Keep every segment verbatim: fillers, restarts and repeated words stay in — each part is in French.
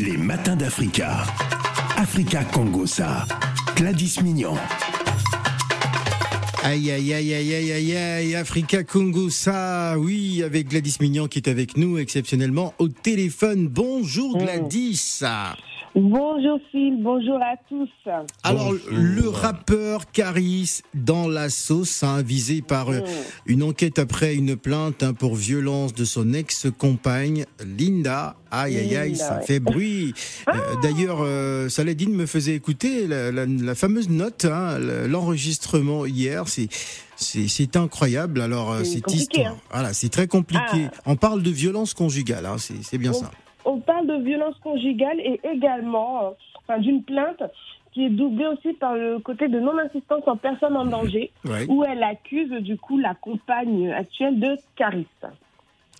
Les Matins d'Africa. Africa Congossa. Gladys Mignan. Aïe, aïe, aïe, aïe, aïe, aïe, aïe, Africa Congossa, oui, avec Gladys Mignan qui est avec nous exceptionnellement au téléphone. Bonjour Gladys. Bonjour Phil, bonjour à tous. Alors, bonjour. Le rappeur Kaaris dans la sauce, hein, visé par euh, une enquête après une plainte hein, pour violence de son ex-compagne Linda. Aïe, aïe, aïe, ça fait bruit. Euh, d'ailleurs, euh, Saladin me faisait écouter la, la, la fameuse note, hein, l'enregistrement hier. C'est, c'est, c'est incroyable. Alors, c'est cette histoire, hein. Voilà, c'est très compliqué. Ah. On parle de violence conjugale, hein, c'est, c'est bien oh. ça. On parle de violence conjugale et également euh, enfin, d'une plainte qui est doublée aussi par le côté de non-assistance en personne en danger, ouais. où elle accuse du coup la compagne actuelle de Carice.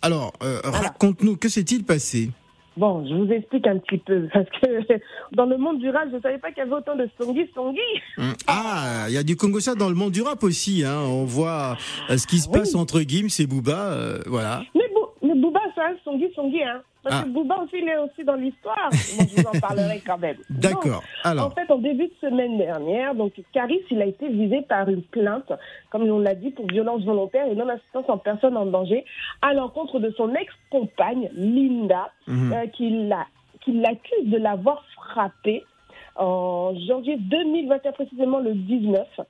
Alors, euh, voilà. raconte-nous, que s'est-il passé ? Bon, je vous explique un petit peu, parce que dans le monde du rap, je ne savais pas qu'il y avait autant de songi songi. Ah, il y a du Congossa dans le monde du rap aussi, hein. On voit ce qui se oui. passe entre Gims et Booba, euh, voilà. Mais, Bo- mais Booba, c'est un songi songi, hein. Parce ah. que Booba aussi, il est aussi dans l'histoire. Bon, je vous en parlerai quand même. D'accord. Donc, alors. En fait, en début de semaine dernière, donc Kaaris, il a été visé par une plainte, comme on l'a dit, pour violence volontaire et non-assistance en personne en danger, à l'encontre de son ex-compagne, Linda, mm-hmm. euh, qui, l'a, qui l'accuse de l'avoir frappée en janvier deux mille vingt et un, précisément le dix-neuf,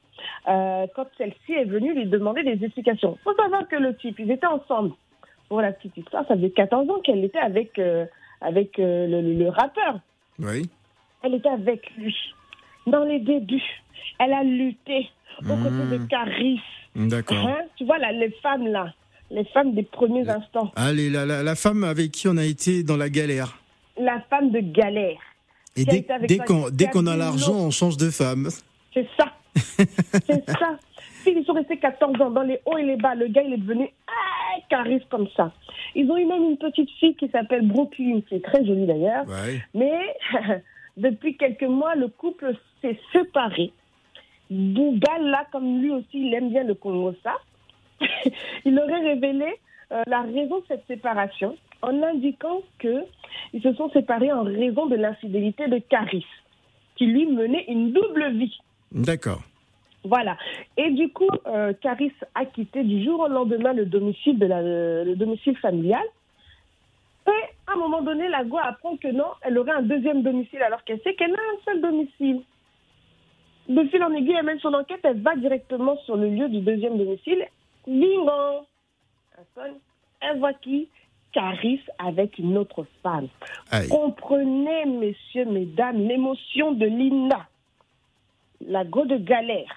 euh, quand celle-ci est venue lui demander des explications. Il faut savoir que le type, ils étaient ensemble. Pour la petite histoire, ça faisait quatorze ans qu'elle était avec, euh, avec euh, le, le, le rappeur. Oui. Elle était avec lui. Dans les débuts, elle a lutté aux mmh. côtés de Kaaris. D'accord. Hein, tu vois, là, les femmes, là, les femmes des premiers la... instants. Allez, la, la, la femme avec qui on a été dans la galère. La femme de galère. Et dès, dès, qu'on, dès qu'on a l'argent, on change de femme. C'est ça. C'est ça. Ils sont restés quatorze ans dans les hauts et les bas. Le gars, il est devenu ah, Kaaris comme ça. Ils ont eu même une petite fille qui s'appelle Brooklyn. C'est très joli d'ailleurs. Ouais. Mais depuis quelques mois, le couple s'est séparé. Bougala, comme lui aussi, il aime bien le Congossa. Il aurait révélé euh, la raison de cette séparation en indiquant qu'ils se sont séparés en raison de l'infidélité de Kaaris, qui lui menait une double vie. D'accord. Voilà. Et du coup, euh, Kaaris a quitté du jour au lendemain le domicile, de la, euh, le domicile familial. Et à un moment donné, la Goa apprend que non, elle aurait un deuxième domicile alors qu'elle sait qu'elle a un seul domicile. De fil en aiguille, elle mène son enquête, elle va directement sur le lieu du deuxième domicile. Bingo ! Elle voit qui ? Kaaris avec une autre femme. Aïe. Comprenez, messieurs, mesdames, l'émotion de Linda, la go de galère,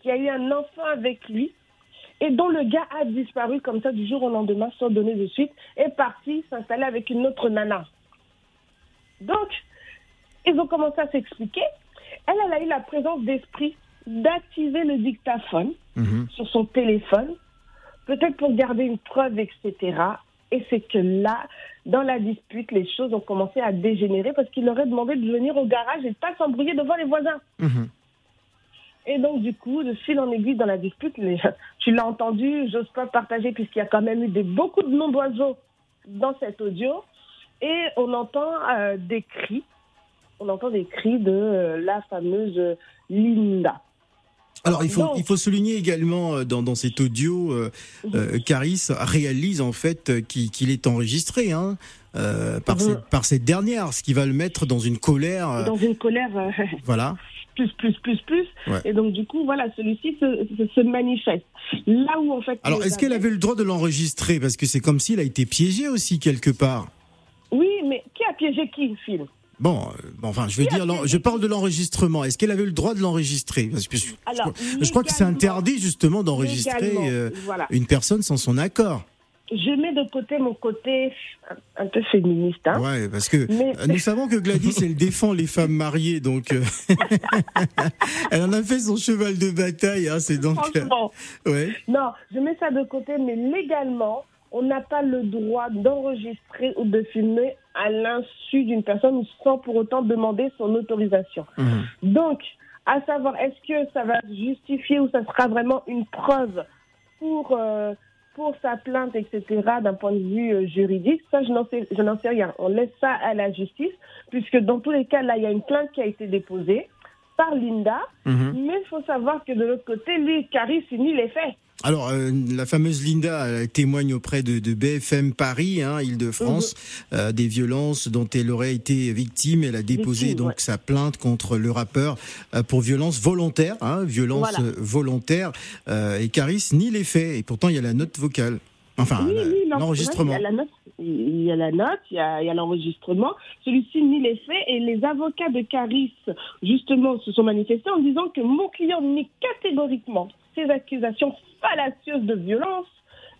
qui a eu un enfant avec lui et dont le gars a disparu comme ça du jour au lendemain sans donner de suite, est parti s'installer avec une autre nana. Donc, ils ont commencé à s'expliquer. Elle, elle a eu la présence d'esprit d'activer le dictaphone mmh. sur son téléphone, peut-être pour garder une preuve, et cetera. Et c'est que là, dans la dispute, les choses ont commencé à dégénérer parce qu'il leur a demandé de venir au garage et de ne pas s'embrouiller devant les voisins. Mmh. Et donc, du coup, de fil en aiguille dans la dispute, les... tu l'as entendu, j'ose pas partager puisqu'il y a quand même eu des, beaucoup de noms d'oiseaux dans cet audio. Et on entend euh, des cris, on entend des cris de euh, la fameuse Linda. Alors, il faut, donc, il faut souligner également dans, dans cet audio, euh, euh, Kaaris réalise en fait qu'il, qu'il est enregistré hein, euh, par, cette, par cette dernière, ce qui va le mettre dans une colère. Euh, dans une colère. Euh... Voilà. plus, plus, plus, plus. Ouais. Et donc, du coup, voilà, celui-ci se, se, se manifeste. Là où, en fait... Alors, est-ce qu'elle avait le droit de l'enregistrer ? Parce que c'est comme s'il a été piégé aussi, quelque part. Oui, mais qui a piégé qui, Phil ? Bon, euh, enfin, je veux qui dire, je parle de l'enregistrement. Est-ce qu'elle avait le droit de l'enregistrer ? Parce que je, alors, je, je crois que c'est interdit, justement, d'enregistrer euh, voilà. une personne sans son accord. Je mets de côté mon côté un peu féministe. Hein. Ouais, parce que mais... nous savons que Gladys, elle défend les femmes mariées, donc elle en a fait son cheval de bataille. Hein, c'est donc. Franchement. Ouais. Non, je mets ça de côté, mais légalement, on n'a pas le droit d'enregistrer ou de filmer à l'insu d'une personne sans pour autant demander son autorisation. Mmh. Donc, à savoir, est-ce que ça va justifier ou ça sera vraiment une preuve pour. Euh, pour sa plainte, et cetera, d'un point de vue juridique, ça, je n'en sais, je n'en sais rien. On laisse ça à la justice, puisque dans tous les cas, là, il y a une plainte qui a été déposée par Linda, mm-hmm. mais il faut savoir que de l'autre côté, lui, Kaaris nie les faits. Alors, euh, la fameuse Linda elle témoigne auprès de, de B F M Paris, hein, Île-de-France, mmh. euh, des violences dont elle aurait été victime. Elle a déposé victime, donc ouais. sa plainte contre le rappeur euh, pour violence volontaire, hein, violence voilà. volontaire. Euh, et Kaaris nie les faits. Et pourtant, il y a la note vocale. Enfin, oui, oui, l'enregistrement. Il y a la note, il y a, la note, il y a, il y a l'enregistrement. Celui-ci nie les faits et les avocats de Kaaris, justement, se sont manifestés en disant que mon client nie catégoriquement ces accusations fallacieuse de violence,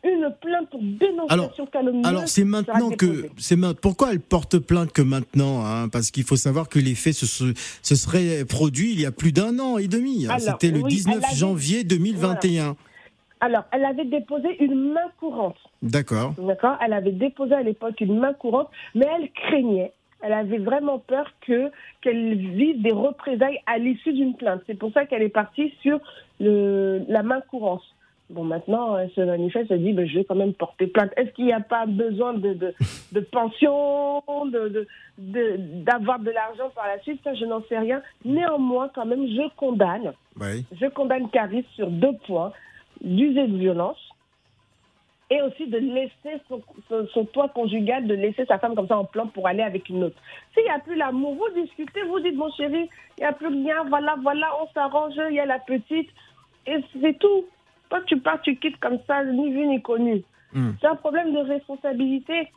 une plainte pour dénonciation calomnieuse. Alors c'est maintenant que c'est ma... pourquoi elle porte plainte que maintenant, hein, parce qu'il faut savoir que les faits se, se, se seraient produits il y a plus d'un an et demi. Alors, c'était le oui, dix-neuf janvier deux mille vingt et un. Voilà. Alors, elle avait déposé une main courante. D'accord. D'accord. Elle avait déposé à l'époque une main courante, mais elle craignait. Elle avait vraiment peur que, qu'elle vive des représailles à l'issue d'une plainte. C'est pour ça qu'elle est partie sur le, la main courante. Bon, maintenant, elle se manifeste, elle dit ben, je vais quand même porter plainte. Est-ce qu'il n'y a pas besoin de, de, de pension, de, de, de, d'avoir de l'argent par la suite ? Ça, je n'en sais rien. Néanmoins, quand même, je condamne. Oui. Je condamne Kaaris sur deux points, d'user de violence et aussi de laisser son, son, son toit conjugal, de laisser sa femme comme ça en plan pour aller avec une autre. S'il n'y a plus l'amour, vous discutez, vous dites mon chéri, il n'y a plus rien, voilà, voilà, on s'arrange, il y a la petite, et c'est tout. Toi, tu pars, tu quittes comme ça, ni vu ni connu. Mmh. C'est un problème de responsabilité.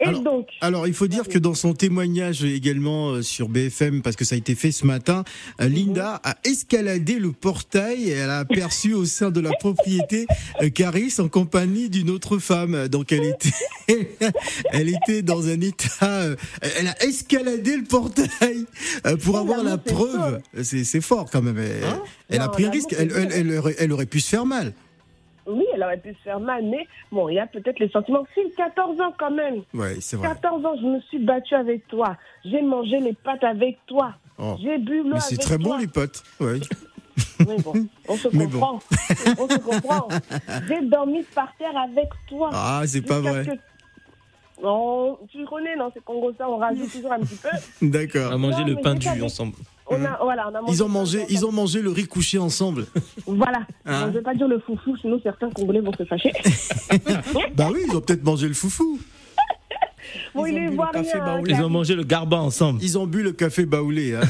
Et alors, donc alors, il faut dire que dans son témoignage également euh, sur B F M, parce que ça a été fait ce matin, euh, Linda a escaladé le portail et elle a aperçu au sein de la propriété euh, Kaaris en compagnie d'une autre femme. Donc, elle était, elle était dans un état... Euh, elle a escaladé le portail euh, pour oh, avoir la c'est preuve. C'est, c'est fort quand même. Elle, hein elle non, a pris un risque. Elle, elle, elle, aurait, elle aurait pu se faire mal. Oui, elle aurait pu se faire mal, mais bon, il y a peut-être les sentiments. Si, quatorze ans quand même. Oui, c'est vrai. quatorze ans, je me suis battue avec toi. J'ai mangé les pâtes avec toi. Oh. J'ai bu l'eau avec toi. Mais c'est très toi. Bon, les pâtes. Oui. Oui, bon, on se mais comprend. Bon. On se comprend. J'ai dormi par terre avec toi. Ah, c'est jusqu'à pas vrai. Que... Oh, tu connais, non, c'est Congossa, on rajoute toujours un petit peu. D'accord. On a mangé non, le pain dû ensemble. On a, voilà, on a ils, ont mangé, ils ont mangé le riz couché ensemble. Voilà. Hein? On ne veut pas dire le foufou, sinon certains Congolais vont se fâcher. Bah oui, ils ont peut-être mangé le foufou. Bon, ils, ils, ont le café baoulé. Ils ont mangé le garba ensemble. Ils ont bu le café baoulé. Hein.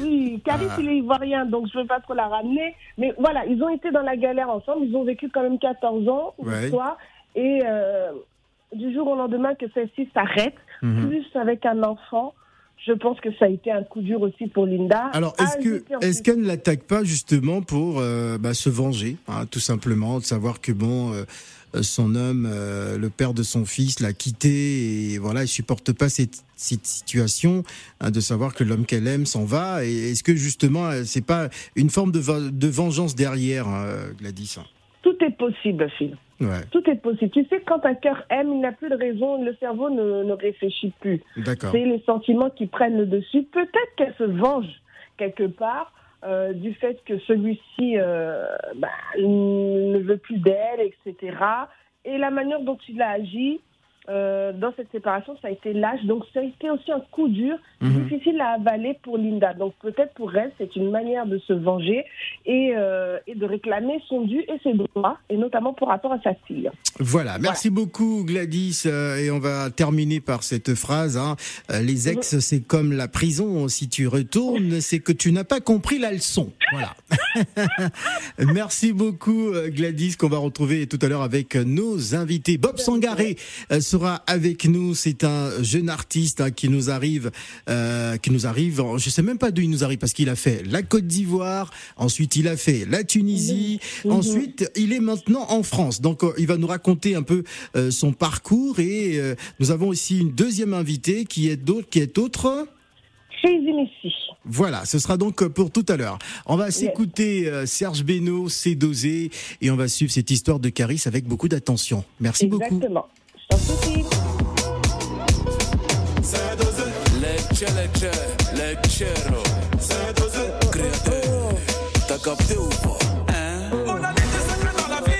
Oui, Kaaris, ah. il est ivoirien, donc je ne veux pas trop la ramener. Mais voilà, ils ont été dans la galère ensemble. Ils ont vécu quand même quatorze ans, ouais. soit, et euh, du jour au lendemain que celle-ci s'arrête, mm-hmm. plus avec un enfant. Je pense que ça a été un coup dur aussi pour Linda. Alors, est-ce, que, est-ce qu'elle ne l'attaque pas justement pour euh, bah, se venger, hein, tout simplement, de savoir que bon, euh, son homme, euh, le père de son fils, l'a quitté et voilà, il ne supporte pas cette, cette situation, hein, de savoir que l'homme qu'elle aime s'en va. Et est-ce que justement, ce n'est pas une forme de, de vengeance derrière, euh, Gladys ? Tout est possible, Phil. Ouais. Tout est possible. Tu sais, quand un cœur aime, il n'a plus de raison, le cerveau ne, ne réfléchit plus. D'accord. C'est les sentiments qui prennent le dessus. Peut-être qu'elle se venge quelque part euh, du fait que celui-ci euh, bah, ne veut plus d'elle, et cetera. Et la manière dont il a agi euh, dans cette séparation, ça a été lâche. Donc ça a été aussi un coup dur, mm-hmm. difficile à avaler pour Linda. Donc peut-être pour elle, c'est une manière de se venger et, euh, et de réclamer son dû et ses droits. Et notamment pour rapport à sa fille. Voilà, merci voilà. beaucoup Gladys. Euh, et on va terminer par cette phrase. Hein. Euh, les ex, c'est comme la prison. Si tu retournes, c'est que tu n'as pas compris la leçon. Voilà. Merci beaucoup Gladys, qu'on va retrouver tout à l'heure avec nos invités. Bob Sangaré sera avec nous. C'est un jeune artiste hein, qui nous arrive, euh, qui nous arrive. Je sais même pas d'où il nous arrive parce qu'il a fait la Côte d'Ivoire. Ensuite, il a fait la Tunisie. Mmh. Ensuite, il est maintenant en France. Donc, euh, il va nous raconter un peu euh, son parcours et euh, nous avons aussi une deuxième invitée qui est d'autre, qui est autre. Voilà, ce sera donc pour tout à l'heure. On va s'écouter yes. euh, Serge Bénaud, C'est dosé, et on va suivre cette histoire de Kaaris avec beaucoup d'attention. Merci Exactement. beaucoup. Exactement. C'est dosé. Lecture, lecture, lecture. C'est dosé. Créateur, t'as capté ou pas? On a des secrets dans la vie.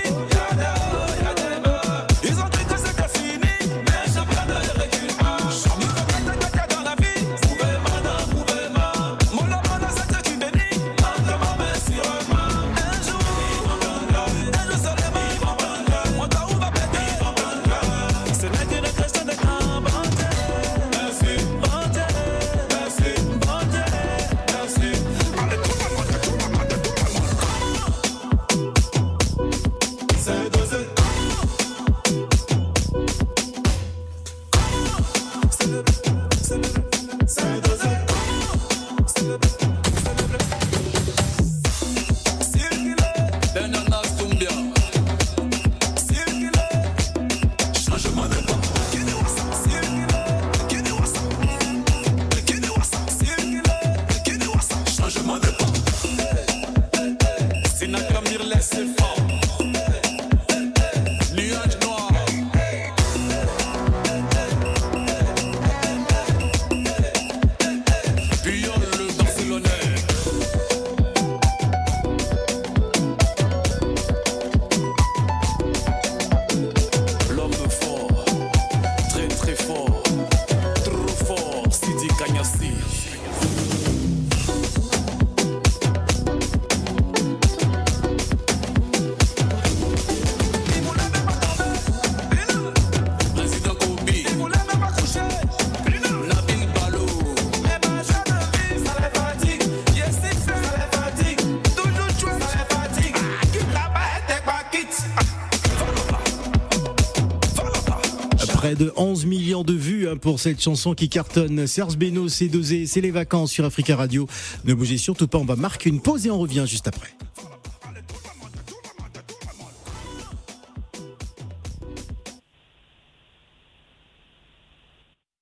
de onze millions de vues pour cette chanson qui cartonne. Serge Bénaud, c'est dosé, c'est les vacances sur Africa Radio. Ne bougez surtout pas, on va marquer une pause et on revient juste après.